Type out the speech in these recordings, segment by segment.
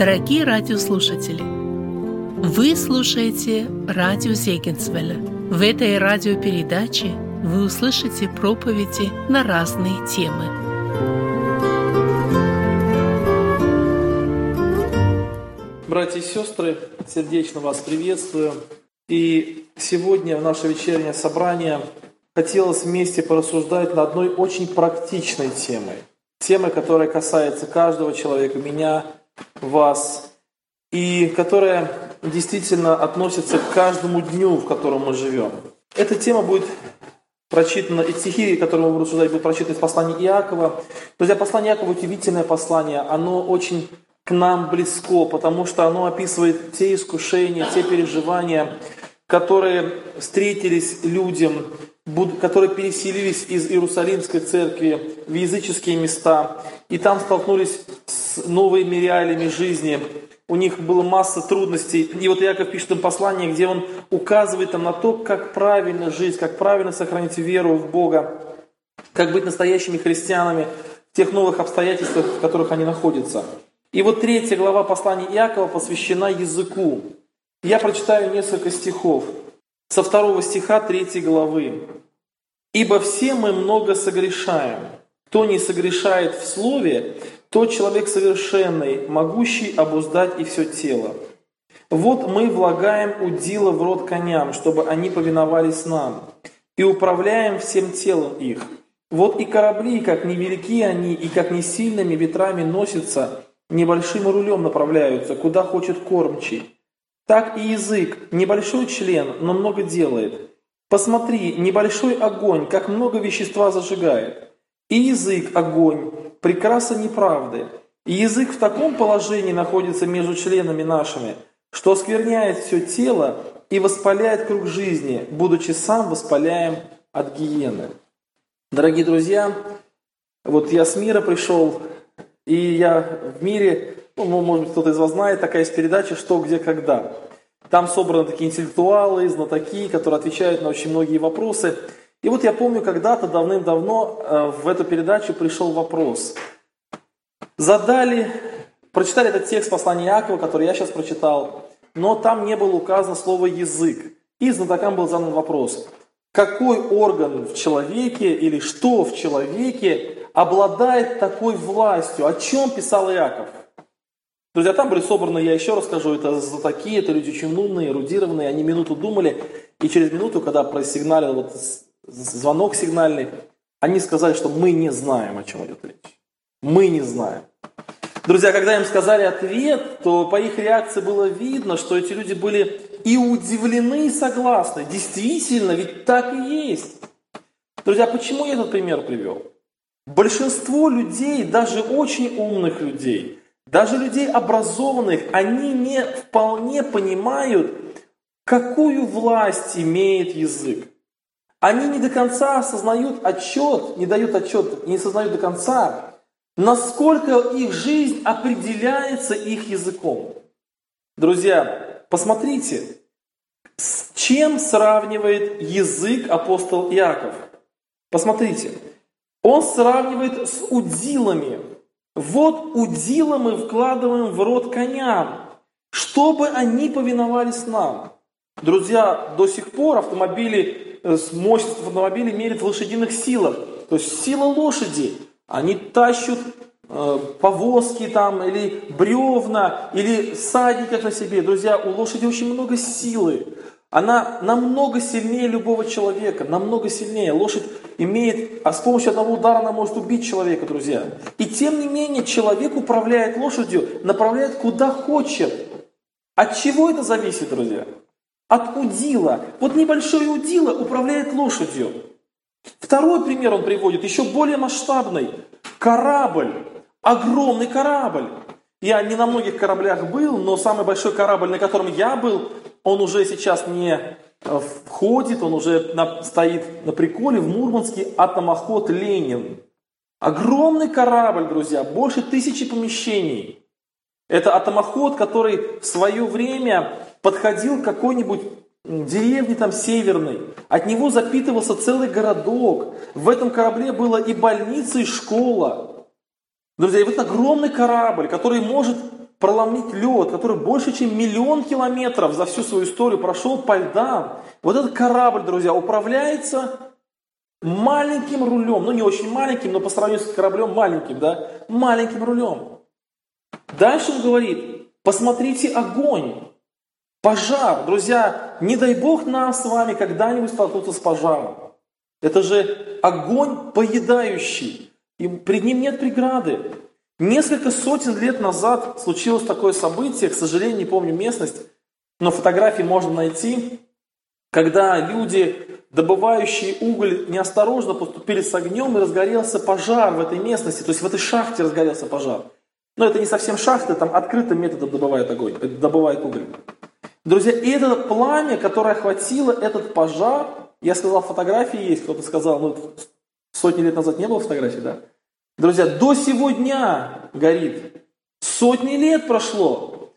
Дорогие радиослушатели, вы слушаете радио Сегенсвелле. В этой радиопередаче вы услышите проповеди на разные темы. Братья и сестры, сердечно вас приветствую. И сегодня в наше вечернее собрание хотелось вместе порассуждать над одной очень практичной темой. Темой, которая касается каждого человека, меня, вас, и которая действительно относится к каждому дню, в котором мы живем. Эта тема будет прочитана, и стихи, которые мы будем рассуждать, будут прочитаны из послания Иакова. Друзья, послание Иакова — удивительное послание, оно очень к нам близко, потому что оно описывает те искушения, те переживания, которые встретились людям, которые переселились из Иерусалимской церкви в языческие места, и там столкнулись с новыми реалиями жизни. У них была масса трудностей. И вот Иаков пишет им послание, где он указывает там на то, как правильно жить, как правильно сохранить веру в Бога, как быть настоящими христианами в тех новых обстоятельствах, в которых они находятся. И вот 3 глава послания Иакова посвящена языку. Я прочитаю несколько стихов. Со 2 стиха 3 главы. «Ибо все мы много согрешаем. Кто не согрешает в слове, тот человек совершенный, могущий обуздать и все тело. Вот мы влагаем удила в рот коням, чтобы они повиновались нам, и управляем всем телом их. Вот и корабли, как невелики они, и как не сильными ветрами носятся, небольшим рулем направляются, куда хочет кормчий. Так и язык, небольшой член, но много делает. Посмотри, небольшой огонь, как много вещества зажигает. И язык, огонь, прекраса неправды. И язык в таком положении находится между членами нашими, что оскверняет все тело и воспаляет круг жизни, будучи сам воспаляем от гиены». Дорогие друзья, вот я с мира пришел, и я в мире... Ну, может быть, кто-то из вас знает, такая есть передача «Что, где, когда». Там собраны такие интеллектуалы, знатоки, которые отвечают на очень многие вопросы. И вот я помню, когда-то давным-давно в эту передачу пришел вопрос. Прочитали этот текст послания Иакова, который я сейчас прочитал, но там не было указано слово «язык». И знатокам был задан вопрос, какой орган в человеке или что в человеке обладает такой властью, о чем писал Иаков. Друзья, там были собраны, я еще расскажу, это знатоки, это люди очень умные, эрудированные, они минуту думали, и через минуту, когда просигналил вот звонок сигнальный, они сказали, что мы не знаем, о чем идет речь. Мы не знаем. Друзья, когда им сказали ответ, то по их реакции было видно, что эти люди были и удивлены, и согласны. Действительно, ведь так и есть. Друзья, почему я этот пример привел? Большинство людей, даже очень умных людей, даже людей образованных, они не вполне понимают, какую власть имеет язык. Они не до конца осознают отчет, не дают отчет, не осознают до конца, насколько их жизнь определяется их языком. Друзья, посмотрите, с чем сравнивает язык апостол Иаков. Посмотрите, он сравнивает с удилами. Вот удила мы вкладываем в рот коням, чтобы они повиновались нам. Друзья, до сих пор автомобили, мощность автомобиля мерят в лошадиных силах. То есть сила лошади. Они тащат повозки там, или бревна, или всадников на себе. Друзья, у лошади очень много силы. Она намного сильнее любого человека, намного сильнее. Лошадь имеет, а с помощью одного удара она может убить человека, друзья. И тем не менее, человек управляет лошадью, направляет куда хочет. От чего это зависит, друзья? От удила. Вот небольшое удило управляет лошадью. Второй пример он приводит, еще более масштабный. Корабль. Огромный корабль. Я не на многих кораблях был, но самый большой корабль, на котором я был, он уже сейчас не входит, он уже стоит на приколе в Мурманске, атомоход «Ленин». Огромный корабль, друзья, больше 1000 помещений. Это атомоход, который в свое время подходил к какой-нибудь деревне там северной. От него запитывался целый городок. В этом корабле была и больница, и школа. Друзья, и вот огромный корабль, который может проломить лед, который больше, чем 1 000 000 километров за всю свою историю прошел по льдам. Вот этот корабль, друзья, управляется маленьким рулем. Ну, не очень маленьким, но по сравнению с кораблем маленьким, да? Маленьким рулем. Дальше он говорит, посмотрите огонь, пожар. Друзья, не дай Бог нам с вами когда-нибудь столкнуться с пожаром. Это же огонь поедающий. И перед ним нет преграды. Несколько сотен лет назад случилось такое событие, к сожалению, не помню местность, но фотографии можно найти, когда люди, добывающие уголь, неосторожно поступили с огнем, и разгорелся пожар в этой местности, то есть в этой шахте разгорелся пожар. Но это не совсем шахта, там открытым методом добывают огонь, добывают уголь. Друзья, и это пламя, которое охватило этот пожар, я сказал, фотографии есть, кто-то сказал, ну, сотни лет назад не было фотографий, да? Друзья, до сего дня горит. Сотни лет прошло.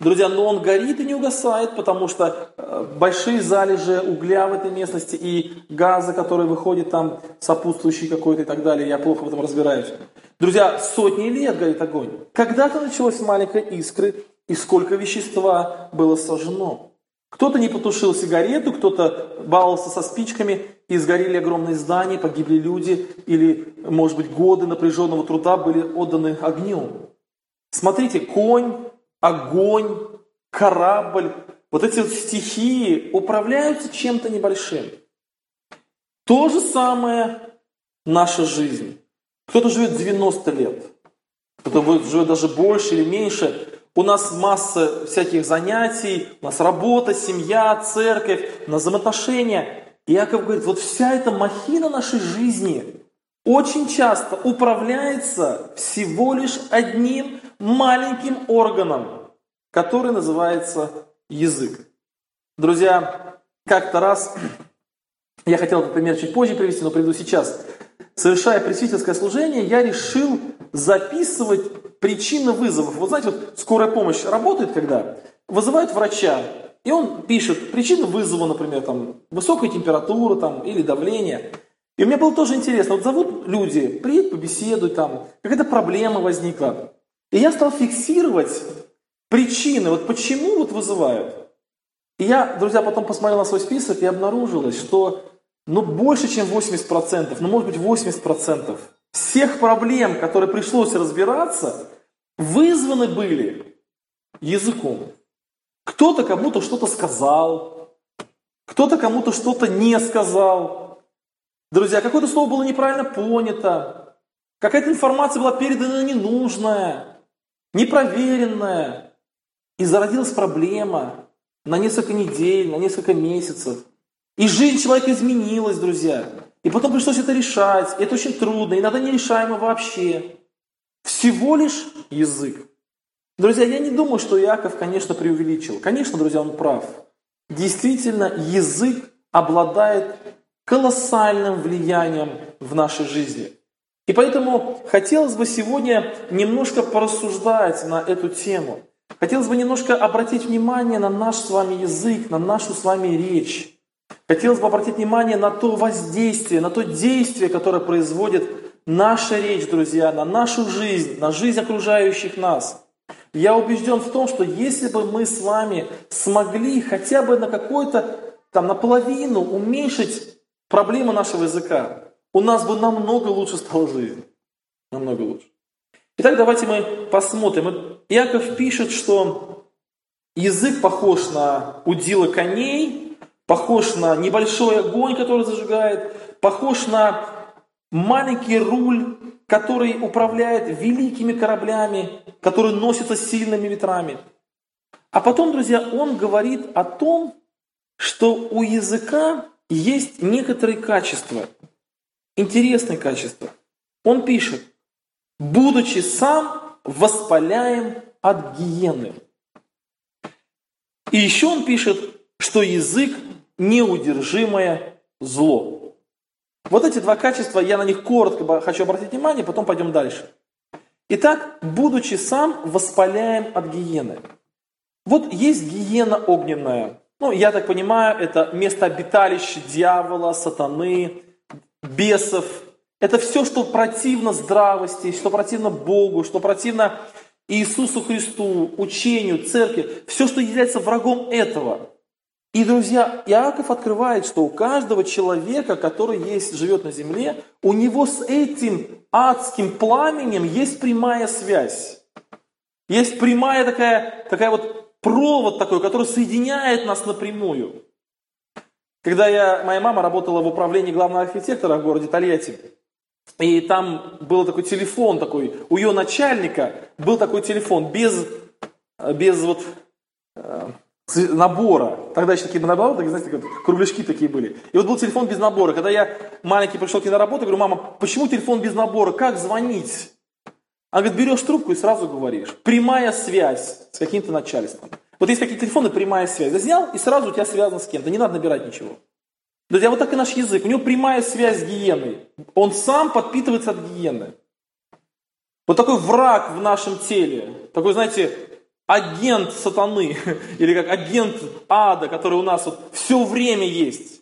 Друзья, но он горит и не угасает, потому что большие залежи угля в этой местности и газа, который выходит там, сопутствующий какой-то и так далее. Я плохо в этом разбираюсь. Друзья, сотни лет горит огонь. Когда-то началось с маленькой искры, и сколько вещества было сожжено. Кто-то не потушил сигарету, кто-то баловался со спичками, и сгорели огромные здания, погибли люди, или, может быть, годы напряженного труда были отданы огню. Смотрите, конь, огонь, корабль, вот эти вот стихии управляются чем-то небольшим. То же самое наша жизнь. Кто-то живет 90 лет, кто-то живет даже больше или меньше. У нас масса всяких занятий, у нас работа, семья, церковь, у нас взаимоотношения. Иаков говорит, вот вся эта махина нашей жизни очень часто управляется всего лишь одним маленьким органом, который называется язык. Друзья, как-то раз, я хотел этот пример чуть позже привести, но приведу сейчас. Совершая пресвитерское служение, я решил записывать причины вызовов. Вот знаете, вот скорая помощь работает, когда вызывают врача, и он пишет причину вызова, например, там, высокая температура там, или давление. И мне было тоже интересно, вот зовут люди, приедут, побеседуют, там, какая-то проблема возникла. И я стал фиксировать причины, вот почему вот вызывают. И я, друзья, потом посмотрел на свой список, и обнаружилось, что ну, больше, чем 80%, ну, может быть, 80% всех проблем, которые пришлось разбираться, вызваны были языком. Кто-то кому-то что-то сказал, кто-то кому-то что-то не сказал. Друзья, какое-то слово было неправильно понято, какая-то информация была передана ненужная, непроверенная. И зародилась проблема на несколько недель, на несколько месяцев. И жизнь человека изменилась, друзья. И потом пришлось это решать. Это очень трудно, иногда нерешаемо вообще. Всего лишь язык. Друзья, я не думаю, что Иаков, конечно, преувеличил. Конечно, друзья, он прав. Действительно, язык обладает колоссальным влиянием в нашей жизни. И поэтому хотелось бы сегодня немножко порассуждать на эту тему. Хотелось бы немножко обратить внимание на наш с вами язык, на нашу с вами речь. Хотелось бы обратить внимание на то воздействие, на то действие, которое производит наша речь, друзья, на нашу жизнь, на жизнь окружающих нас. Я убежден в том, что если бы мы с вами смогли хотя бы на какой-то, там, наполовину уменьшить проблемы нашего языка, у нас бы намного лучше стала жизнь. Намного лучше. Итак, давайте мы посмотрим. Иаков пишет, что язык похож на удила коней, похож на небольшой огонь, который зажигает, похож на маленький руль, который управляет великими кораблями, которые носятся сильными ветрами. А потом, друзья, он говорит о том, что у языка есть некоторые качества, интересные качества. Он пишет, будучи сам воспаляем от гиены. И еще он пишет, что язык неудержимое зло. Вот эти два качества, я на них коротко хочу обратить внимание, потом пойдем дальше. Итак, будучи сам воспаляем от гиены. Вот есть гиена огненная. Ну, я так понимаю, это место обиталища дьявола, сатаны, бесов. Это все, что противно здравости, что противно Богу, что противно Иисусу Христу, учению, церкви, все, что является врагом этого. И, друзья, Иаков открывает, что у каждого человека, который есть, живет на земле, у него с этим адским пламенем есть прямая связь. Есть прямая такая вот провод такой, который соединяет нас напрямую. Когда моя мама работала в управлении главного архитектора в городе Тольятти, и там был такой телефон такой, у ее начальника был такой телефон без вот набора. Тогда еще такие наборы, так, знаете, кругляшки такие были. И вот был телефон без набора. Когда я маленький пришел к ней на работу, говорю: мама, почему телефон без набора? Как звонить? Она говорит: берешь трубку и сразу говоришь. Прямая связь с каким-то начальством. Вот есть какие-то телефоны, прямая связь. Взял, и сразу у тебя связано с кем-то. Не надо набирать ничего. Друзья, вот так и наш язык. У него прямая связь с гиеной. Он сам подпитывается от гиены. Вот такой враг в нашем теле. Такой, знаете, агент сатаны. Или как агент ада, который у нас вот все время есть.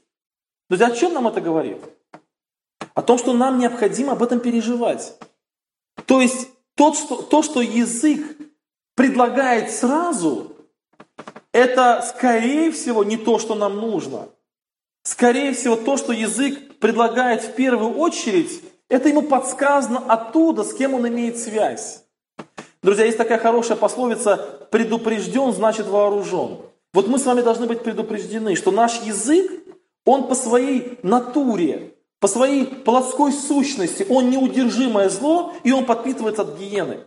Друзья, о чем нам это говорит? О том, что нам необходимо об этом переживать. То есть то, что язык предлагает сразу, это, скорее всего, не то, что нам нужно. Скорее всего, то, что язык предлагает в первую очередь, это ему подсказано оттуда, с кем он имеет связь. Друзья, есть такая хорошая пословица: «Предупрежден, значит вооружен». Вот мы с вами должны быть предупреждены, что наш язык, он по своей натуре, по своей плотской сущности, он неудержимое зло, и он подпитывается от гиены.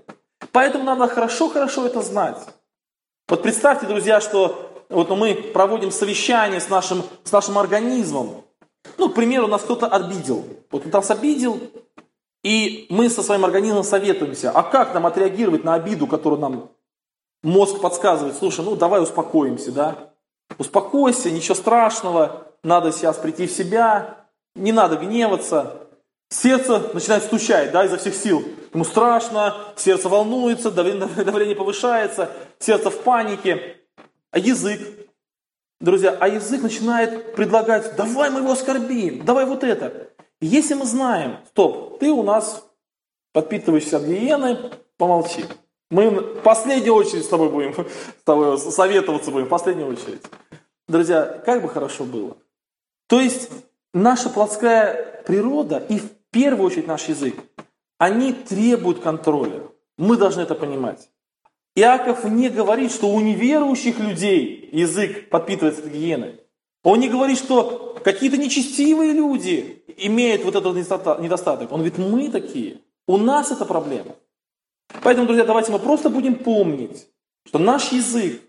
Поэтому надо хорошо-хорошо это знать. Вот представьте, друзья, что вот мы проводим совещание с нашим организмом. Ну, к примеру, нас кто-то обидел. Вот он нас обидел, и мы со своим организмом советуемся. А как нам отреагировать на обиду, которую нам мозг подсказывает? Слушай, ну давай успокоимся, да? Успокойся, ничего страшного, надо сейчас прийти в себя, не надо гневаться. Сердце начинает стучать, да, изо всех сил. Ему страшно, сердце волнуется, давление повышается, сердце в панике. А язык, друзья, язык начинает предлагать: давай мы его оскорбим, давай вот это. Если мы знаем: стоп, ты у нас подпитываешься от гиены, помолчи. Мы в последнюю очередь с тобой советоваться будем, в последнюю очередь. Друзья, как бы хорошо было. То есть наша плотская природа и в первую очередь наш язык, они требуют контроля. Мы должны это понимать. Иаков не говорит, что у неверующих людей язык подпитывается от гиены. Он не говорит, что какие-то нечестивые люди имеют вот этот недостаток. Он говорит: мы такие, у нас это проблема. Поэтому, друзья, давайте мы просто будем помнить, что наш язык,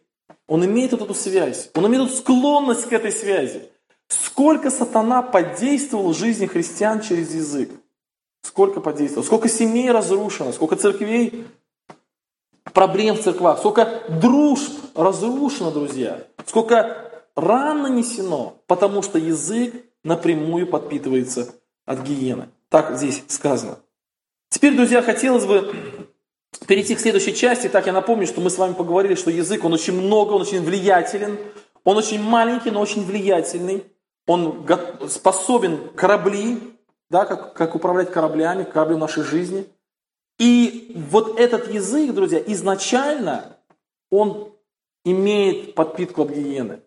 он имеет вот эту связь, он имеет склонность к этой связи. Сколько сатана подействовал в жизни христиан через язык? Сколько подействовал? Сколько семей разрушено? Сколько церквей? Проблем в церквах? Сколько дружб разрушено, друзья? Сколько ран нанесено? Потому что язык напрямую подпитывается от гиены. Так здесь сказано. Теперь, друзья, хотелось бы перейти к следующей части. Так, я напомню, что мы с вами поговорили, что язык, он очень много, он очень влиятелен. Он очень маленький, но очень влиятельный. Он способен как управлять кораблем нашей жизни. И вот этот язык, друзья, изначально он имеет подпитку от гиены.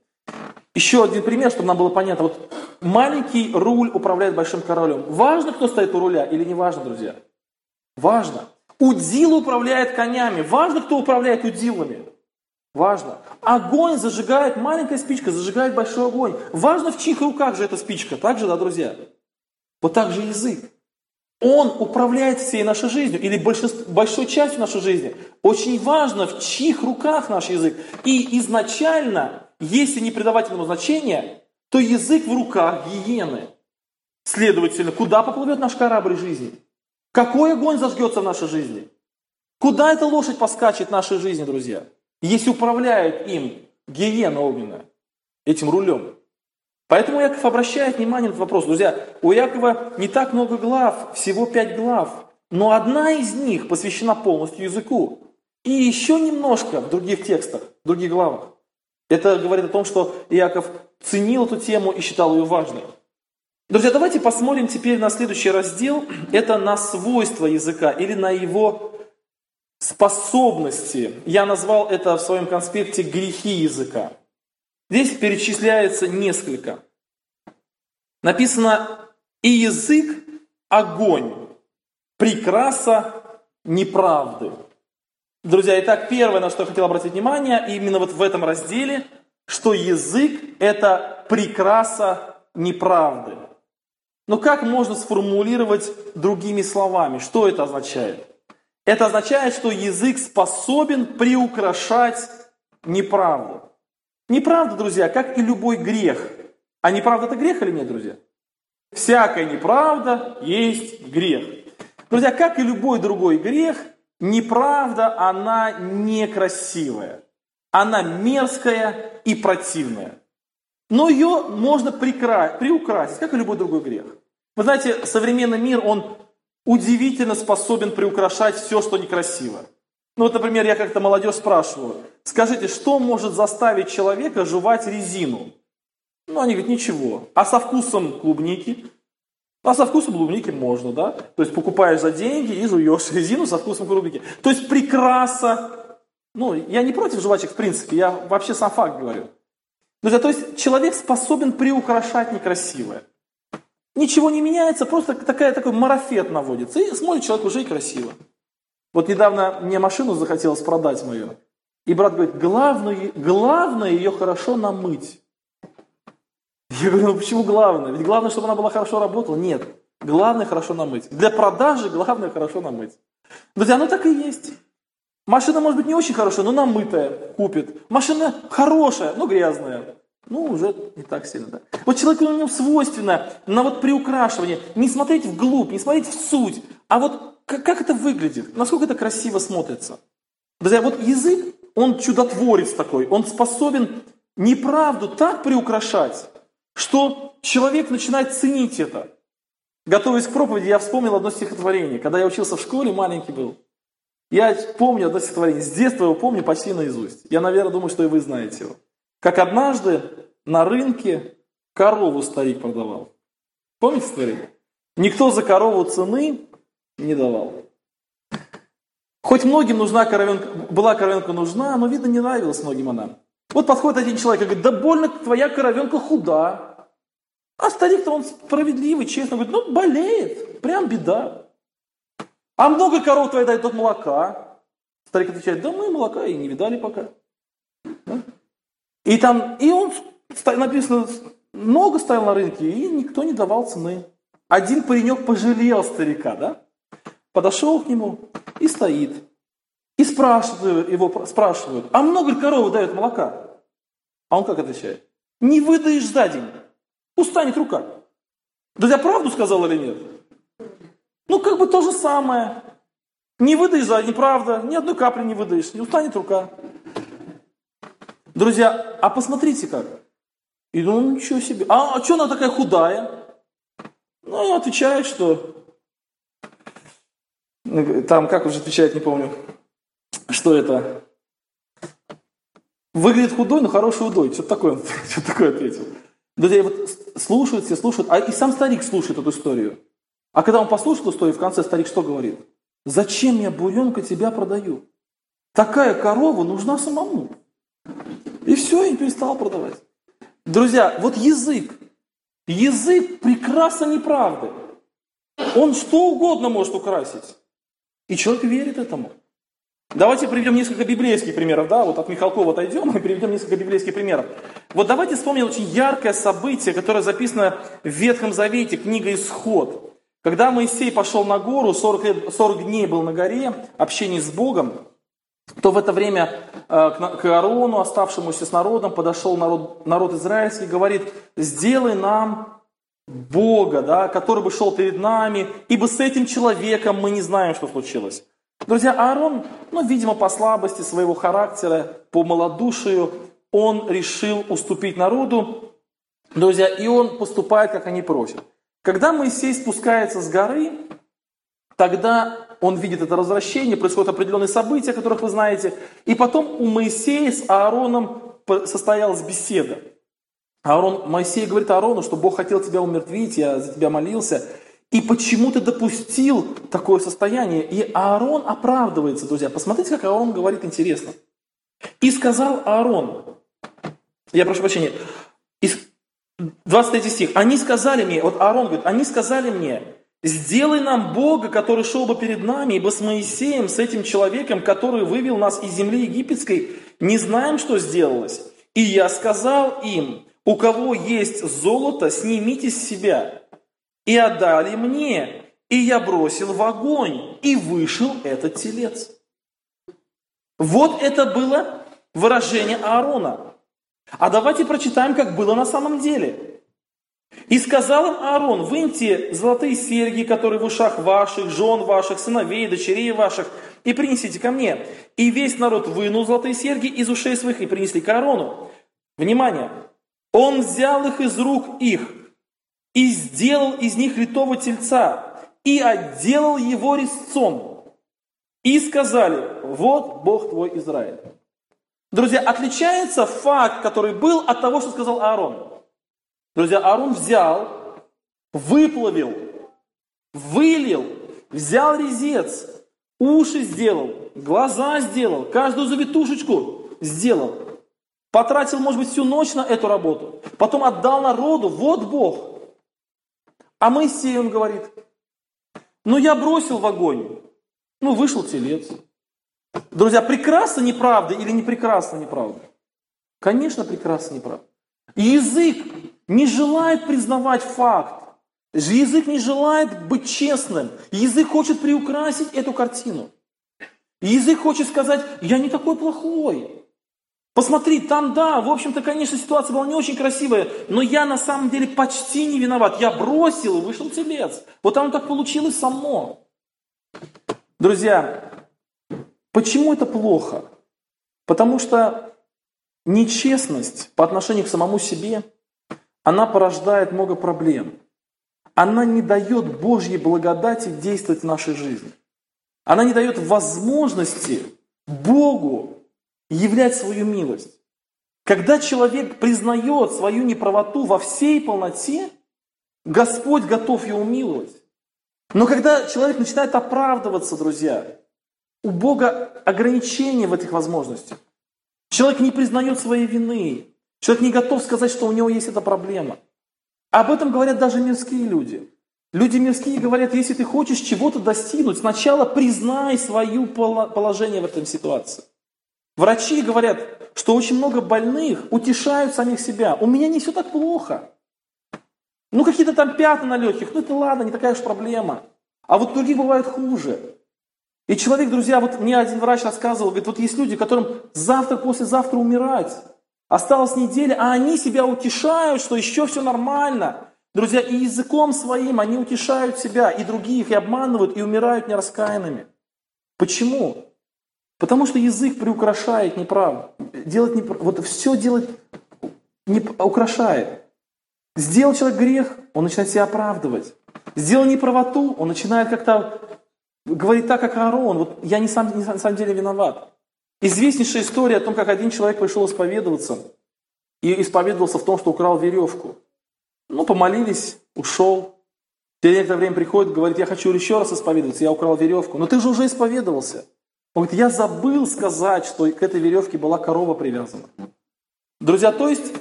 Еще один пример, чтобы нам было понятно. Вот маленький руль управляет большим кораблем. Важно, кто стоит у руля, или не важно, друзья? Важно. Удил управляет конями. Важно, кто управляет удилами. Важно. Огонь зажигает, маленькая спичка зажигает большой огонь. Важно, в чьих руках же эта спичка. Так же, да, друзья? Вот так же язык. Он управляет всей нашей жизнью, или большой частью нашей жизни. Очень важно, в чьих руках наш язык. И изначально, если не придавать этому значения, то язык в руках гиены. Следовательно, куда поплывет наш корабль жизни? Какой огонь зажгется в нашей жизни? Куда эта лошадь поскачет в нашей жизни, друзья? Если управляет им гиена огненная, этим рулем. Поэтому Иаков обращает внимание на этот вопрос. Друзья, у Иакова не так много глав, всего 5 глав. Но одна из них посвящена полностью языку. И еще немножко в других текстах, в других главах. Это говорит о том, что Иаков ценил эту тему и считал ее важной. Друзья, давайте посмотрим теперь на следующий раздел. Это на свойства языка или на его способности. Я назвал это в своем конспекте «Грехи языка». Здесь перечисляется несколько. Написано: «И язык – огонь, прикраса неправды». Друзья, итак, первое, на что я хотел обратить внимание, именно вот в этом разделе, что язык – это прикраса неправды. Но как можно сформулировать другими словами? Что это означает? Это означает, что язык способен приукрашать неправду. Неправда, друзья, как и любой грех. А неправда – это грех или нет, друзья? Всякая неправда есть грех. Друзья, как и любой другой грех, неправда, она некрасивая. Она мерзкая и противная. Но ее можно приукрасить, как и любой другой грех. Вы знаете, современный мир, он удивительно способен приукрашать все, что некрасиво. Ну вот, например, я как-то молодежь спрашиваю: скажите, что может заставить человека жевать резину? Ну, они говорят: ничего. А со вкусом клубники? А со вкусом клубники можно, да? То есть покупаешь за деньги и жуешь резину со вкусом клубники. То есть прикраса. Ну, я не против жвачек в принципе, я вообще сам факт говорю. Друзья, то есть человек способен приукрашать некрасивое. Ничего не меняется, просто такой марафет наводится. И смотрит человек уже и красиво. Вот недавно мне машину захотелось продать мою. И брат говорит: главное ее хорошо намыть. Я говорю: ну почему главное? Ведь главное, чтобы она была хорошо работала. Нет, главное хорошо намыть. Для продажи главное хорошо намыть. Друзья, оно так и есть. Машина может быть не очень хорошая, но намытая купит. Машина хорошая, но грязная. Ну, уже не так сильно, да? Вот человеку на нем свойственно на вот приукрашивание. Не смотреть вглубь, не смотреть в суть. А вот как это выглядит? Насколько это красиво смотрится? Друзья, вот язык, он чудотворец такой. Он способен неправду так приукрашать, что человек начинает ценить это. Готовясь к проповеди, я вспомнил одно стихотворение. Когда я учился в школе, маленький был, я помню одно стихотворение. С детства его помню почти наизусть. Я, наверное, думаю, что и вы знаете его. Как однажды на рынке корову старик продавал. Помните стихотворение? Никто за корову цены не давал. Хоть многим нужна была коровенка нужна, но, видно, не нравилась многим она. Вот подходит один человек и говорит: да больно твоя коровенка худа. А старик-то он справедливый, честно, говорит: ну болеет, прям беда. А много коров твоя дает от молока. Старик отвечает: да мы молока и не видали пока. Да? И там, и он, написано, много ставил на рынке, и никто не давал цены. Один паренек пожалел старика, да? Подошел к нему и стоит. И спрашивают: а много ли коровы дают молока? А он как отвечает? Не выдаешь за день, устанет рука. Друзья, правду сказал или нет? Ну, как бы то же самое. Не выдаешь за день, правда, ни одной капли не выдаешь, не устанет рука. Друзья, а посмотрите как. И думаю: ничего себе. А что она такая худая? Ну, отвечает, что... Там как уже отвечает, не помню. Что это? Выглядит худой, но хороший удой. Что-то такое ответил. Друзья, вот слушают, все слушают. А и сам старик слушает эту историю. А когда он послушал эту историю, в конце старик что говорит? Зачем я, буренка, тебя продаю? Такая корова нужна самому. И все, и перестал продавать. Друзья, вот язык. Язык прекрасно неправды. Он что угодно может украсить. И человек верит этому. Давайте приведем несколько библейских примеров, да, вот от Михалкова отойдем и приведем несколько библейских примеров. Вот давайте вспомним очень яркое событие, которое записано в Ветхом Завете, книга «Исход». Когда Моисей пошел на гору, 40 дней был на горе, общение с Богом, то в это время к Аарону, оставшемуся с народом, подошел народ израильский и говорит: «Сделай нам Бога, да, который бы шел перед нами, ибо с этим человеком мы не знаем, что случилось». Друзья, Аарон, видимо, по слабости своего характера, по малодушию, он решил уступить народу, друзья, и он поступает, как они просят. Когда Моисей спускается с горы, тогда он видит это развращение, происходят определенные события, о которых вы знаете, и потом у Моисея с Аароном состоялась беседа. Моисей говорит Аарону, что Бог хотел тебя умертвить, я за тебя молился. И почему ты допустил такое состояние? И Аарон оправдывается, друзья. Посмотрите, как Аарон говорит интересно. И сказал Аарон, я прошу прощения, 23 стих, они сказали мне, вот Аарон говорит, они сказали мне, сделай нам Бога, который шел бы перед нами, ибо с Моисеем, с этим человеком, который вывел нас из земли египетской, не знаем, что сделалось. И я сказал им, у кого есть золото, снимите с себя. И отдали мне, и я бросил в огонь, и вышел этот телец. Вот это было выражение Аарона. А давайте прочитаем, как было на самом деле. И сказал им Аарон, выньте золотые серьги, которые в ушах ваших, жен ваших, сыновей, дочерей ваших, и принесите ко мне. И весь народ вынул золотые серьги из ушей своих и принесли к Аарону. Внимание! Он взял их из рук их, и сделал из них литого тельца, и отделал его резцом. И сказали, вот Бог твой Израиль. Друзья, отличается факт, который был, от того, что сказал Аарон. Друзья, Аарон взял, выплавил, вылил, взял резец, уши сделал, глаза сделал, каждую завитушечку сделал. Потратил, может быть, всю ночь на эту работу. Потом отдал народу, вот Бог. А Моисей, он говорит, ну я бросил в огонь, ну вышел телец. Друзья, прекрасно неправда или не прекрасно неправда? Конечно, прекрасно неправда. Язык не желает признавать факт, язык не желает быть честным, язык хочет приукрасить эту картину. Язык хочет сказать, я не такой плохой. Посмотри, там да, в общем-то, конечно, ситуация была не очень красивая, но я на самом деле почти не виноват. Я бросил и вышел телец. Вот оно так получилось само. Друзья, почему это плохо? Потому что нечестность по отношению к самому себе, она порождает много проблем. Она не дает Божьей благодати действовать в нашей жизни. Она не дает возможности Богу являть свою милость. Когда человек признает свою неправоту во всей полноте, Господь готов его миловать. Но когда человек начинает оправдываться, друзья, у Бога ограничения в этих возможностях. Человек не признает своей вины. Человек не готов сказать, что у него есть эта проблема. Об этом говорят даже мирские люди. Люди мирские говорят, если ты хочешь чего-то достигнуть, сначала признай свое положение в этой ситуации. Врачи говорят, что очень много больных утешают самих себя. У меня не все так плохо. Ну, какие-то там пятна на легких. Ну, это ладно, не такая уж проблема. А вот других бывает хуже. И человек, друзья, вот мне один врач рассказывал, говорит, вот есть люди, которым завтра, послезавтра умирать. Осталась неделя, а они себя утешают, что еще все нормально. Друзья, и языком своим они утешают себя, и других, и обманывают, и умирают нераскаянными. Почему? Потому что язык приукрашает неправду, вот все делать украшает. Сделал человек грех, он начинает себя оправдывать. Сделал неправоту, он начинает как-то говорить так, как Аарон, вот я не на самом деле виноват. Известнейшая история о том, как один человек пришел исповедоваться, и исповедовался в том, что украл веревку. Ну, помолились, ушел. Через некоторое время приходит, говорит, я хочу еще раз исповедоваться, я украл веревку. Но ты же уже исповедовался. Он говорит, я забыл сказать, что к этой веревке была корова привязана. Друзья, то есть,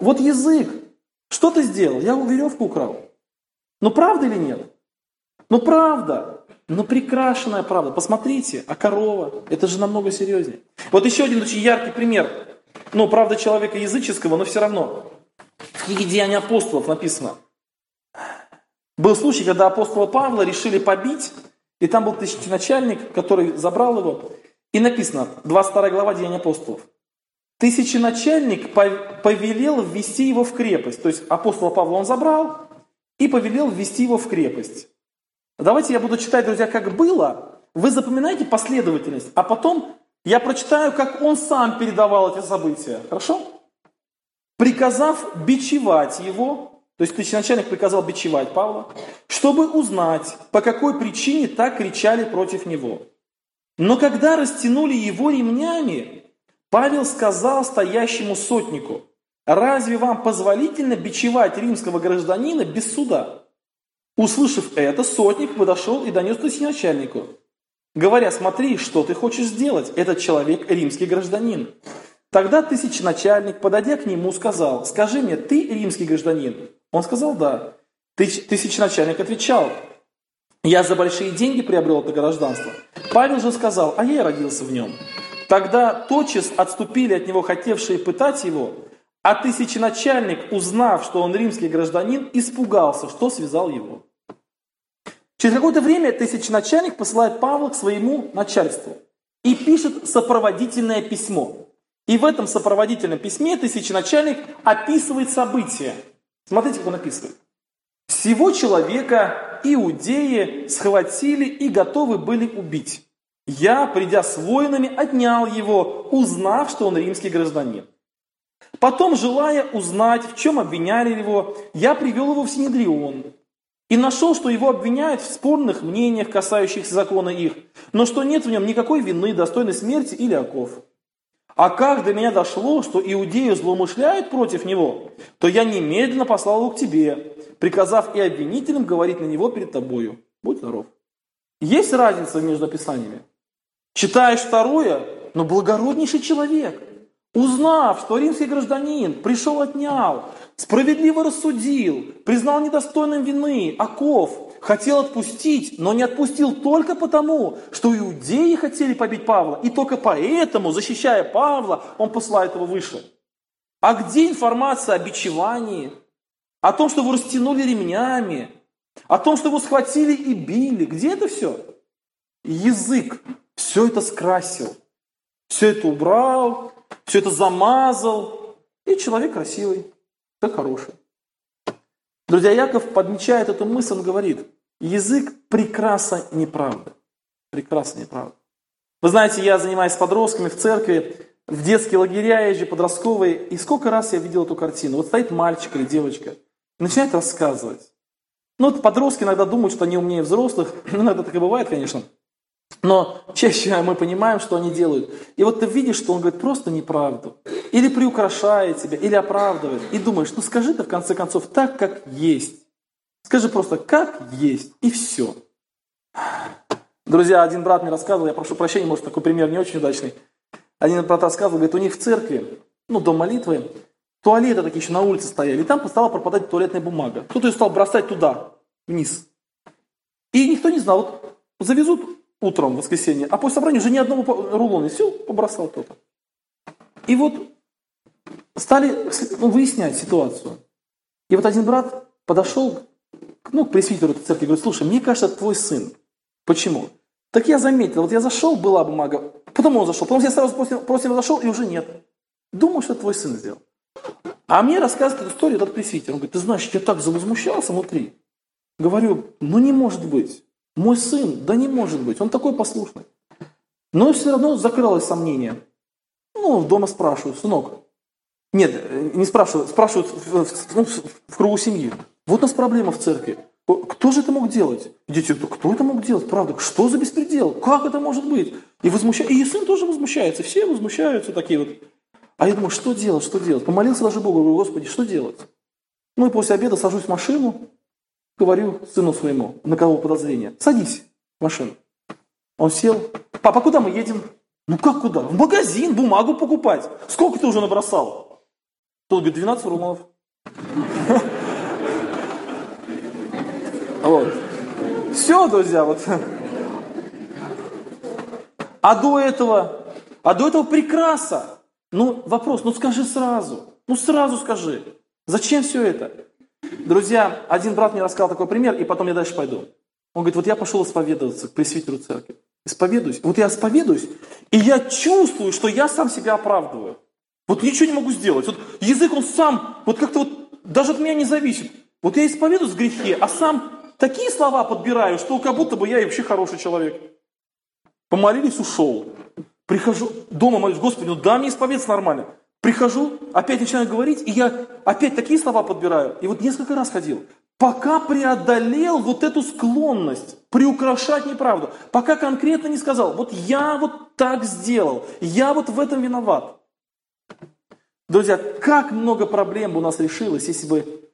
вот язык. Что ты сделал? Я веревку украл. Ну правда или нет? Ну правда. Ну прикрашенная правда. Посмотрите, а корова? Это же намного серьезнее. Вот еще один очень яркий пример. Ну, правда, человека языческого, но все равно. В книге «Деяния апостолов» написано. Был случай, когда апостола Павла решили побить. И там был тысяченачальник, который забрал его. И написано, 22 глава Деяний апостолов. Тысяченачальник повелел ввести его в крепость. То есть апостола Павла он забрал и повелел ввести его в крепость. Давайте я буду читать, друзья, как было. Вы запоминаете последовательность, а потом я прочитаю, как он сам передавал эти события. Хорошо? Приказав бичевать его... То есть тысяченачальник приказал бичевать Павла, чтобы узнать, по какой причине так кричали против него. Но когда растянули его ремнями, Павел сказал стоящему сотнику, «Разве вам позволительно бичевать римского гражданина без суда?» Услышав это, сотник подошел и донес начальнику, говоря: смотри, что ты хочешь сделать, этот человек римский гражданин. Тогда тысяченачальник, подойдя к нему, сказал: скажи мне, ты римский гражданин? Он сказал: да. Тысяченачальник отвечал: я за большие деньги приобрел это гражданство. Павел же сказал: а я и родился в нем. Тогда тотчас отступили от него хотевшие пытать его, а тысяченачальник, узнав, что он римский гражданин, испугался, что связал его. Через какое-то время тысяченачальник посылает Павла к своему начальству и пишет сопроводительное письмо. И в этом сопроводительном письме тысяченачальник описывает события. Смотрите, как он описывает. «Всего человека иудеи схватили и готовы были убить. Я, придя с воинами, отнял его, узнав, что он римский гражданин. Потом, желая узнать, в чем обвиняли его, я привел его в Синедрион и нашел, что его обвиняют в спорных мнениях, касающихся закона их, но что нет в нем никакой вины, достойной смерти или оков. А как до меня дошло, что иудеи злоумышляют против него, то я немедленно послал его к тебе, приказав и обвинителям говорить на него перед тобою. Будь здоров». Есть разница между описаниями? Читаешь второе, но благороднейший человек, узнав, что римский гражданин, пришел, отнял, справедливо рассудил, признал недостойным вины, оков, хотел отпустить, но не отпустил только потому, что иудеи хотели побить Павла, и только поэтому, защищая Павла, он посылает его выше. А где информация об бичевании, о том, что его растянули ремнями, о том, что его схватили и били? Где это все? Язык все это скрасил, все это убрал, все это замазал, и человек красивый, да хороший. Друзья, Иаков подмечает эту мысль, он говорит: язык прекраса неправды. Прекраса неправды. Вы знаете, я занимаюсь подростками в церкви, в детские лагеря езжу, подростковые, и сколько раз я видел эту картину. Вот стоит мальчик или девочка, начинает рассказывать. Ну, вот подростки иногда думают, что они умнее взрослых, иногда так и бывает, конечно, но чаще мы понимаем, что они делают. И вот ты видишь, что он говорит просто неправду, или приукрашает тебя, или оправдывает, и думаешь: ну скажи ты в конце концов так, как есть. Скажи просто как есть, и все. Друзья, один брат мне рассказывал, я прошу прощения, может, такой пример не очень удачный. Один брат рассказывал, говорит, у них в церкви, ну, дом молитвы, туалеты такие еще на улице стояли, и там стала пропадать туалетная бумага. Кто-то ее стал бросать туда, вниз. И никто не знал. Вот завезут утром в воскресенье, а после собрания уже ни одного рулона. И все, побросал кто-то. И вот стали выяснять ситуацию. И вот один брат подошел к пресвитеру этой церкви и говорит: слушай, мне кажется, это твой сын. Почему? Так я заметил, вот я зашел, была бумага, потом он зашел, потом я сразу после него зашел, и уже нет. Думаю, что это твой сын сделал. А мне рассказывает эту историю этот пресвитер. Он говорит: ты знаешь, я так завозмущался внутри. Говорю: ну не может быть. Мой сын, да не может быть. Он такой послушный. Но все равно закралось сомнение. Ну, дома спрашивают: сынок. Нет, не спрашивают. Спрашивают в кругу семьи. Вот у нас проблема в церкви. Кто же это мог делать? Дети: кто это мог делать? Правда, что за беспредел? Как это может быть? И сын тоже возмущается. Все возмущаются такие вот. А я думаю, что делать, что делать? Помолился даже Богу, говорю: Господи, что делать? Ну и после обеда сажусь в машину, говорю сыну своему, на кого подозрение: садись в машину. Он сел: папа, куда мы едем? Ну как куда? В магазин бумагу покупать. Сколько ты уже набросал? Тот говорит: 12 рулонов. Вот. Все, друзья, вот. А до этого прекраса. Ну, вопрос, скажи сразу. Сразу скажи. Зачем все это? Друзья, один брат мне рассказал такой пример, и потом я дальше пойду. Он говорит: вот я пошел исповедоваться к пресвитеру церкви. Исповедуюсь. Вот я исповедуюсь, и я чувствую, что я сам себя оправдываю. Вот ничего не могу сделать. Вот язык, он сам, вот как-то вот, даже от меня не зависит. Вот я исповедуюсь в грехе, а сам такие слова подбираю, что как будто бы я и вообще хороший человек. Помолились, ушел. Прихожу, дома молюсь: Господи, дай мне исповедаться нормально. Прихожу, опять начинаю говорить, и я опять такие слова подбираю. И вот несколько раз ходил, пока преодолел вот эту склонность приукрашать неправду. Пока конкретно не сказал: вот я вот так сделал, я вот в этом виноват. Друзья, как много проблем бы у нас решилось, если бы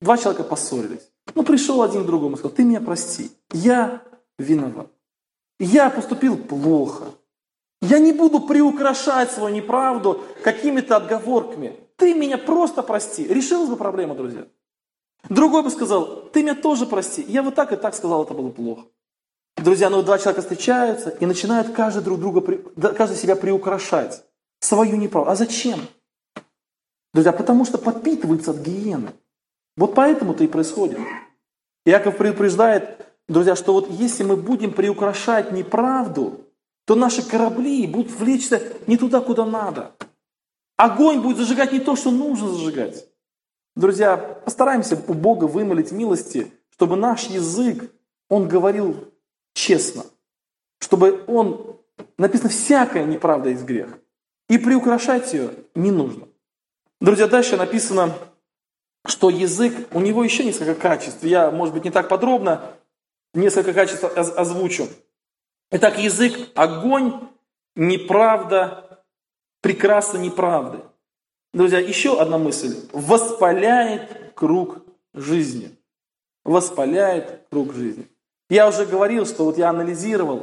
2 человека поссорились. Но пришел один к другому и сказал: ты меня прости, я виноват. Я поступил плохо. Я не буду приукрашать свою неправду какими-то отговорками. Ты меня просто прости. Решилась бы проблема, друзья. Другой бы сказал: ты меня тоже прости. Я вот так и так сказал, это было плохо. Друзья, ну два человека встречаются и начинают каждый себя приукрашать. Свою неправду. А зачем? Друзья, потому что подпитывается от гиены. Вот поэтому это и происходит. Иаков предупреждает, друзья, что вот если мы будем приукрашать неправду, то наши корабли будут влечься не туда, куда надо. Огонь будет зажигать не то, что нужно зажигать. Друзья, постараемся у Бога вымолить милости, чтобы наш язык, он говорил честно. Чтобы он, написано, всякая неправда есть грех. И приукрашать ее не нужно. Друзья, дальше написано, что язык, у него еще несколько качеств. Я, может быть, не так подробно, несколько качеств озвучу. Итак, язык – огонь, неправда, прекраса неправды. Друзья, еще одна мысль. Воспаляет круг жизни. Воспаляет круг жизни. Я уже говорил, что вот я анализировал,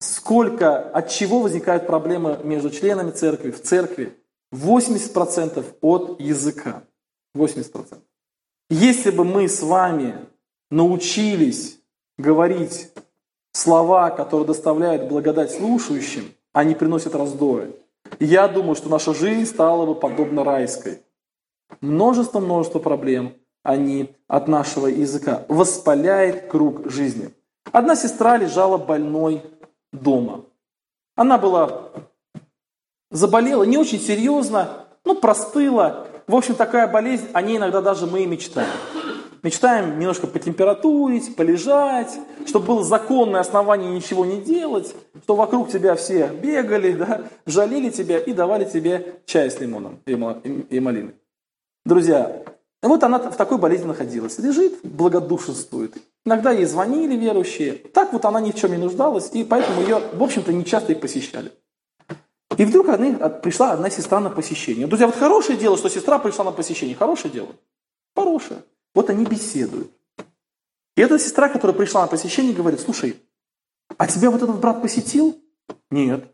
сколько, от чего возникают проблемы между членами церкви, в церкви. 80% от языка. 80%. Если бы мы с вами научились говорить слова, которые доставляют благодать слушающим, а не приносят раздоры, я думаю, что наша жизнь стала бы подобна райской. Множество проблем они от нашего языка. Воспаляет круг жизни. Одна сестра лежала больной дома. Она заболела не очень серьезно, простыла. В общем, такая болезнь, о ней иногда даже мы и мечтаем. Мечтаем немножко потемпературить, полежать, чтобы было законное основание ничего не делать, чтобы вокруг тебя все бегали, жалели тебя и давали тебе чай с лимоном и малиной. Друзья, вот она в такой болезни находилась. Лежит, благодушествует. Иногда ей звонили верующие. Так вот она ни в чем не нуждалась, и поэтому ее, в общем-то, нечасто и посещали. И вдруг пришла одна сестра на посещение. Друзья, вот хорошее дело, что сестра пришла на посещение. Хорошее дело. Хорошее. Вот они беседуют. И эта сестра, которая пришла на посещение, говорит: слушай, а тебя вот этот брат посетил? Нет.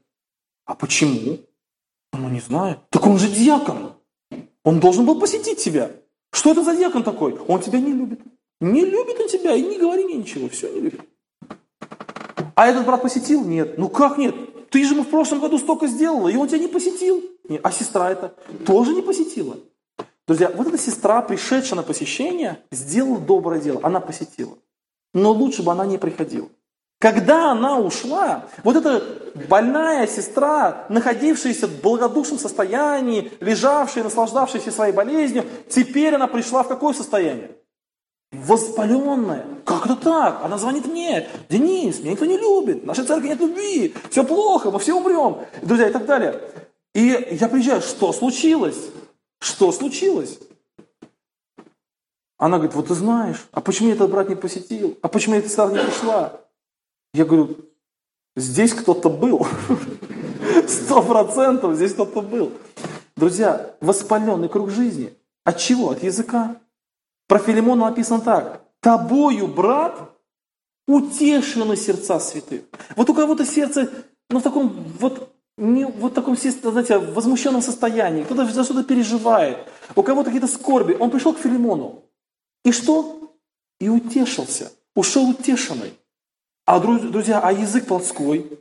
А почему? Не знаю. Так он же диакон. Он должен был посетить тебя. Что это за диакон такой? Он тебя не любит. Не любит он тебя, и не говори мне ничего. Все, не любит. А этот брат посетил? Нет. Ну как нет? Ты же ему в прошлом году столько сделала, и он тебя не посетил. А сестра эта тоже не посетила. Друзья, вот эта сестра, пришедшая на посещение, сделала доброе дело. Она посетила. Но лучше бы она не приходила. Когда она ушла, вот эта больная сестра, находившаяся в благодушном состоянии, лежавшая, наслаждавшаяся своей болезнью, теперь она пришла в какое состояние? Воспаленная. Как это так? Она звонит мне: Денис, меня никто не любит, в нашей церкви нет любви, все плохо, мы все умрем, друзья, и так далее. И я приезжаю: что случилось? Что случилось? Она говорит: вот ты знаешь, а почему этот брат не посетил? А почему эта сестра не пришла? Я говорю: здесь кто-то был. 100% здесь кто-то был. Друзья, воспаленный круг жизни. От чего? От языка. Про Филимона написано так: тобою, брат, утешены сердца святых. Вот у кого-то сердце в таком возмущенном состоянии, кто-то за что-то переживает, у кого-то какие-то скорби. Он пришел к Филимону. И что? И утешился. Ушел утешенный. А, друзья, язык плотской.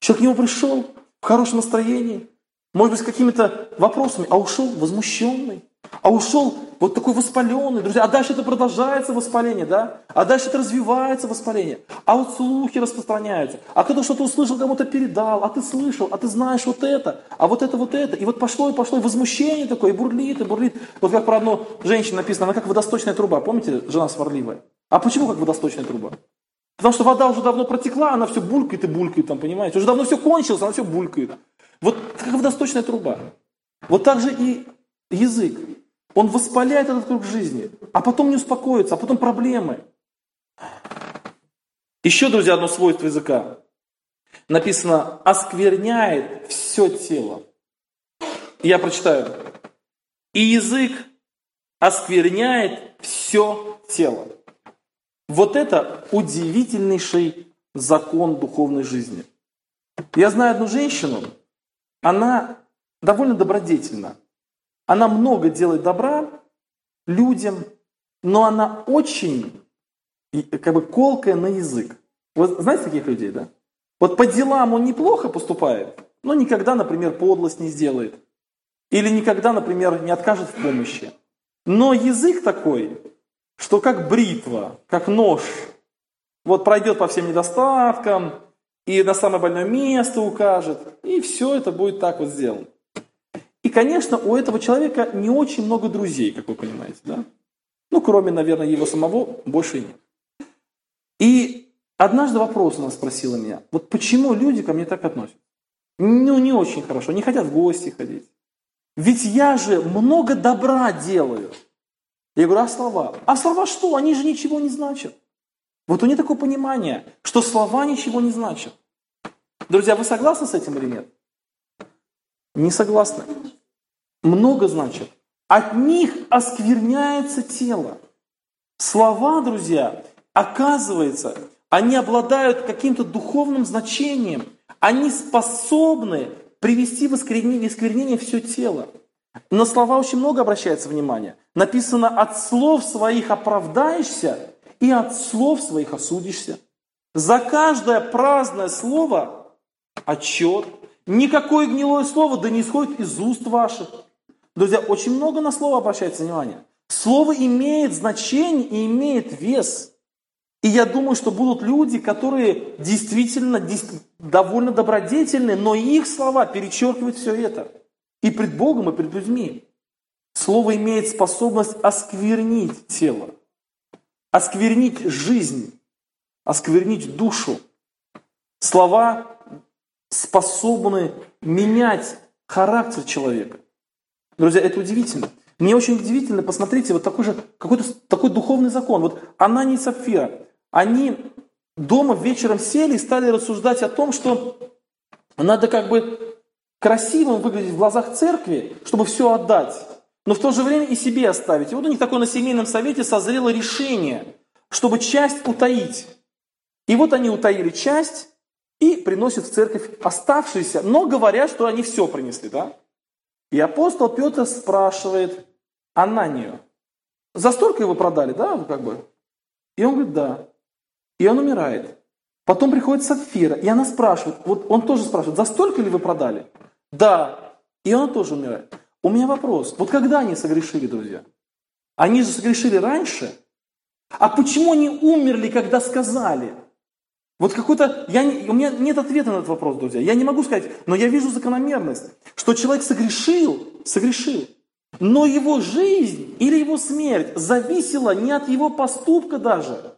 Человек к нему пришел в хорошем настроении, может быть, с какими-то вопросами, а ушел возмущенный. А ушел вот такой воспаленный, друзья. А дальше это продолжается воспаление, да? А дальше это развивается воспаление. А вот слухи распространяются. А кто-то что-то услышал, кому-то передал. А ты слышал, а ты знаешь вот это, а вот это, вот это. И вот пошло, и возмущение такое, и бурлит. Вот как про одну женщину написано: она как водосточная труба. Помните, жена сварливая? А почему как водосточная труба? Потому что вода уже давно протекла, она все булькает и булькает, понимаете? Уже давно все кончилось, она все булькает. Вот как водосточная труба. Вот так же и язык. Он воспаляет этот круг жизни, а потом не успокоится, а потом проблемы. Еще, друзья, одно свойство языка. Написано: оскверняет все тело. Я прочитаю. И язык оскверняет все тело. Вот это удивительнейший закон духовной жизни. Я знаю одну женщину, она довольно добродетельна. Она много делает добра людям, но она очень колкая на язык. Вы знаете таких людей, да? Вот по делам он неплохо поступает, но никогда, например, подлость не сделает. Или никогда, например, не откажет в помощи. Но язык такой, что как бритва, как нож, вот пройдет по всем недостаткам и на самое больное место укажет, и все это будет так вот сделано. И, конечно, у этого человека не очень много друзей, как вы понимаете, да? Ну, кроме, наверное, его самого, больше нет. И однажды вопрос она спросила меня, вот почему люди ко мне так относятся? Ну, не очень хорошо, не хотят в гости ходить. Ведь я же много добра делаю. Я говорю, а слова? А слова что? Они же ничего не значат. Вот у нее такое понимание, что слова ничего не значат. Друзья, вы согласны с этим или нет? Не согласны. Много значит. От них оскверняется тело. Слова, друзья, оказывается, они обладают каким-то духовным значением. Они способны привести в осквернение все тело. На слова очень много обращается внимания. Написано, от слов своих оправдаешься и от слов своих осудишься. За каждое праздное слово отчет. Никакое гнилое слово да не исходит из уст ваших. Друзья, очень много на слово обращается внимание. Слово имеет значение и имеет вес. И я думаю, что будут люди, которые действительно довольно добродетельны, но их слова перечеркивают все это. И пред Богом, и пред людьми. Слово имеет способность осквернить тело, осквернить жизнь, осквернить душу. Слова способны менять характер человека. Друзья, это удивительно. Мне очень удивительно, посмотрите, вот такой же, какой-то такой духовный закон. Вот Ананий и Сапфира, они дома вечером сели и стали рассуждать о том, что надо как бы красивым выглядеть в глазах церкви, чтобы все отдать, но в то же время и себе оставить. И вот у них такое на семейном совете созрело решение, чтобы часть утаить. И вот они утаили часть и приносят в церковь оставшиеся, но говорят, что они все принесли, да? И апостол Петр спрашивает Ананию, за столько его продали, да, как бы? И он говорит, да. И он умирает. Потом приходит Сапфира, и она спрашивает, вот он тоже спрашивает, за столько ли вы продали? Да. И он тоже умирает. У меня вопрос, вот когда они согрешили, друзья? Они же согрешили раньше. А почему они умерли, когда сказали? Вот какой-то, у меня нет ответа на этот вопрос, друзья. Я не могу сказать, но я вижу закономерность, что человек согрешил, но его жизнь или его смерть зависела не от его поступка даже.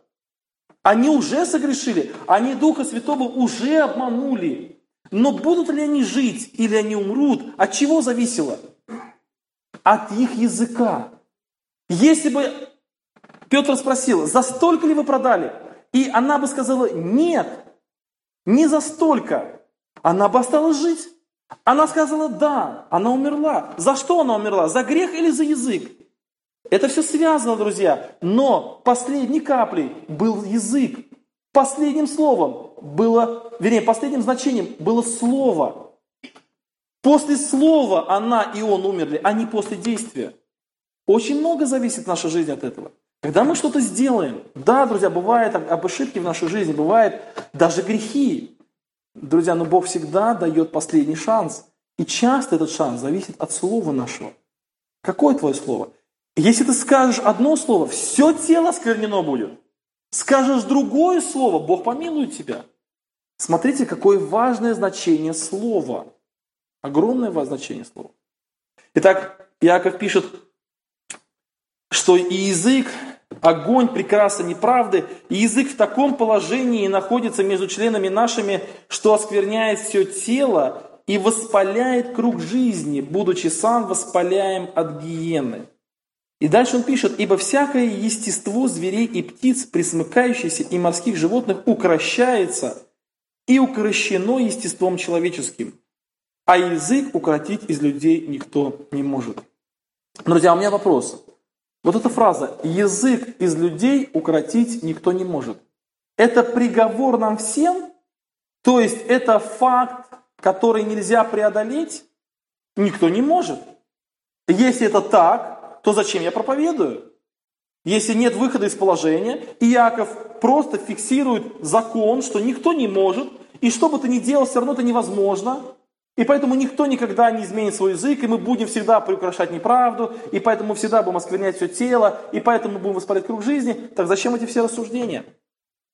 Они уже согрешили, они Духа Святого уже обманули. Но будут ли они жить или они умрут, от чего зависело? От их языка. Если бы Петр спросил, за столько ли вы продали? И она бы сказала, нет, не за столько. Она бы осталась жить. Она сказала, да, она умерла. За что она умерла? За грех или за язык? Это все связано, друзья. Но последней каплей был язык. Последним словом было, последним значением было слово. После слова она и он умерли, а не после действия. Очень много зависит наша жизнь от этого. Когда мы что-то сделаем, да, друзья, бывают ошибки в нашей жизни, бывают даже грехи. Друзья, но Бог всегда дает последний шанс. И часто этот шанс зависит от слова нашего. Какое твое слово? Если ты скажешь одно слово, все тело осквернено будет. Скажешь другое слово, Бог помилует тебя. Смотрите, какое важное значение слова. Огромное значение слова. Итак, Иаков пишет, что и язык, огонь прекраса неправды, и язык в таком положении находится между членами нашими, что оскверняет все тело и воспаляет круг жизни, будучи сам воспаляем от гиены. И дальше он пишет, ибо всякое естество зверей и птиц, пресмыкающихся и морских животных, укорощается и укорощено естеством человеческим, а язык укоротить из людей никто не может. Друзья, у меня вопрос. Вот эта фраза «язык из людей укротить никто не может». Это приговор нам всем, то есть это факт, который нельзя преодолеть, никто не может. Если это так, то зачем я проповедую? Если нет выхода из положения, Иаков просто фиксирует закон, что никто не может, и что бы ты ни делал, все равно это невозможно. И поэтому никто никогда не изменит свой язык, и мы будем всегда приукрашать неправду, и поэтому всегда будем осквернять все тело, и поэтому будем воспалять круг жизни. Так зачем эти все рассуждения?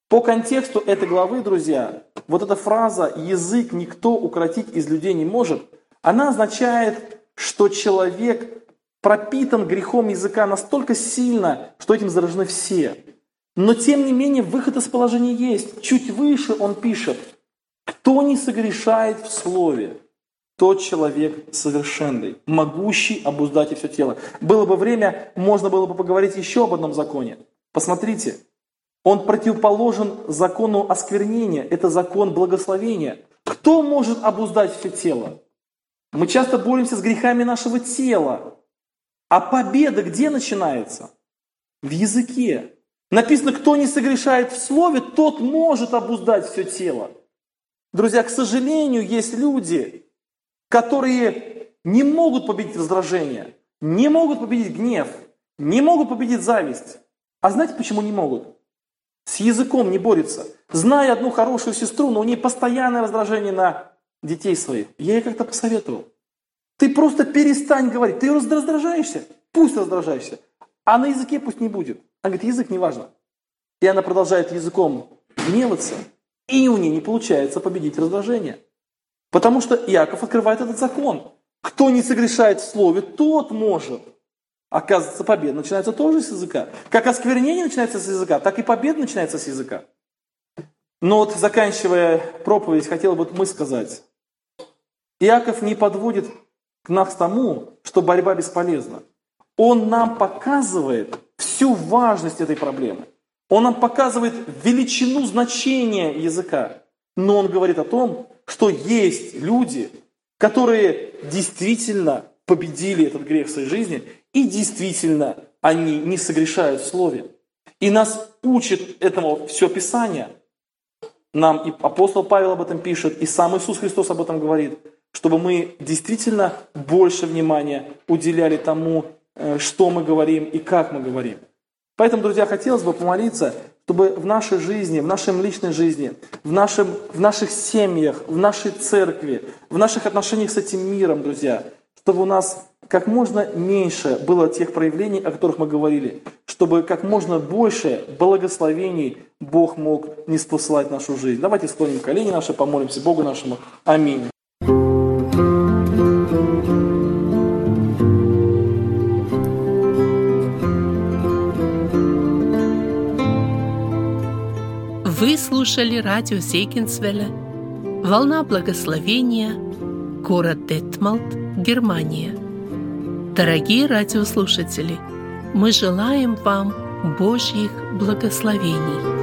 По контексту этой главы, друзья, вот эта фраза «язык никто укротить из людей не может», она означает, что человек пропитан грехом языка настолько сильно, что этим заражены все. Но тем не менее выход из положения есть. Чуть выше он пишет: «Кто не согрешает в слове, тот человек совершенный, могущий обуздать и все тело». Было бы время, можно было бы поговорить еще об одном законе. Посмотрите. Он противоположен закону осквернения, это закон благословения. Кто может обуздать все тело? Мы часто боремся с грехами нашего тела. А победа где начинается? В языке. Написано, кто не согрешает в слове, тот может обуздать все тело. Друзья, к сожалению, есть люди, которые не могут победить раздражение, не могут победить гнев, не могут победить зависть. А знаете, почему не могут? С языком не борется. Знаю одну хорошую сестру, но у нее постоянное раздражение на детей своих. Я ей как-то посоветовал: ты просто перестань говорить. Ты раздражаешься? Пусть раздражаешься. А на языке пусть не будет. Она говорит, язык не важно. И она продолжает языком гневаться. И у нее не получается победить раздражение. Потому что Иаков открывает этот закон. Кто не согрешает в слове, тот может. Оказывается, победа начинается тоже с языка. Как осквернение начинается с языка, так и победа начинается с языка. Но вот, заканчивая проповедь, хотел бы мы сказать. Иаков не подводит нас к тому, что борьба бесполезна. Он нам показывает всю важность этой проблемы. Он нам показывает величину значения языка. Но он говорит о том, что есть люди, которые действительно победили этот грех в своей жизни, и действительно они не согрешают в слове. И нас учит этому все Писание. Нам и апостол Павел об этом пишет, и сам Иисус Христос об этом говорит, чтобы мы действительно больше внимания уделяли тому, что мы говорим и как мы говорим. Поэтому, друзья, хотелось бы помолиться, чтобы в нашей жизни, в нашей личной жизни, в наших семьях, в нашей церкви, в наших отношениях с этим миром, друзья, чтобы у нас как можно меньше было тех проявлений, о которых мы говорили, чтобы как можно больше благословений Бог мог ниспосылать в нашу жизнь. Давайте склоним колени наши, помолимся Богу нашему. Аминь. Вы слушали радио Сегенсвелле «Волна благословения», город Детмольд, Германия. Дорогие радиослушатели, мы желаем вам Божьих благословений.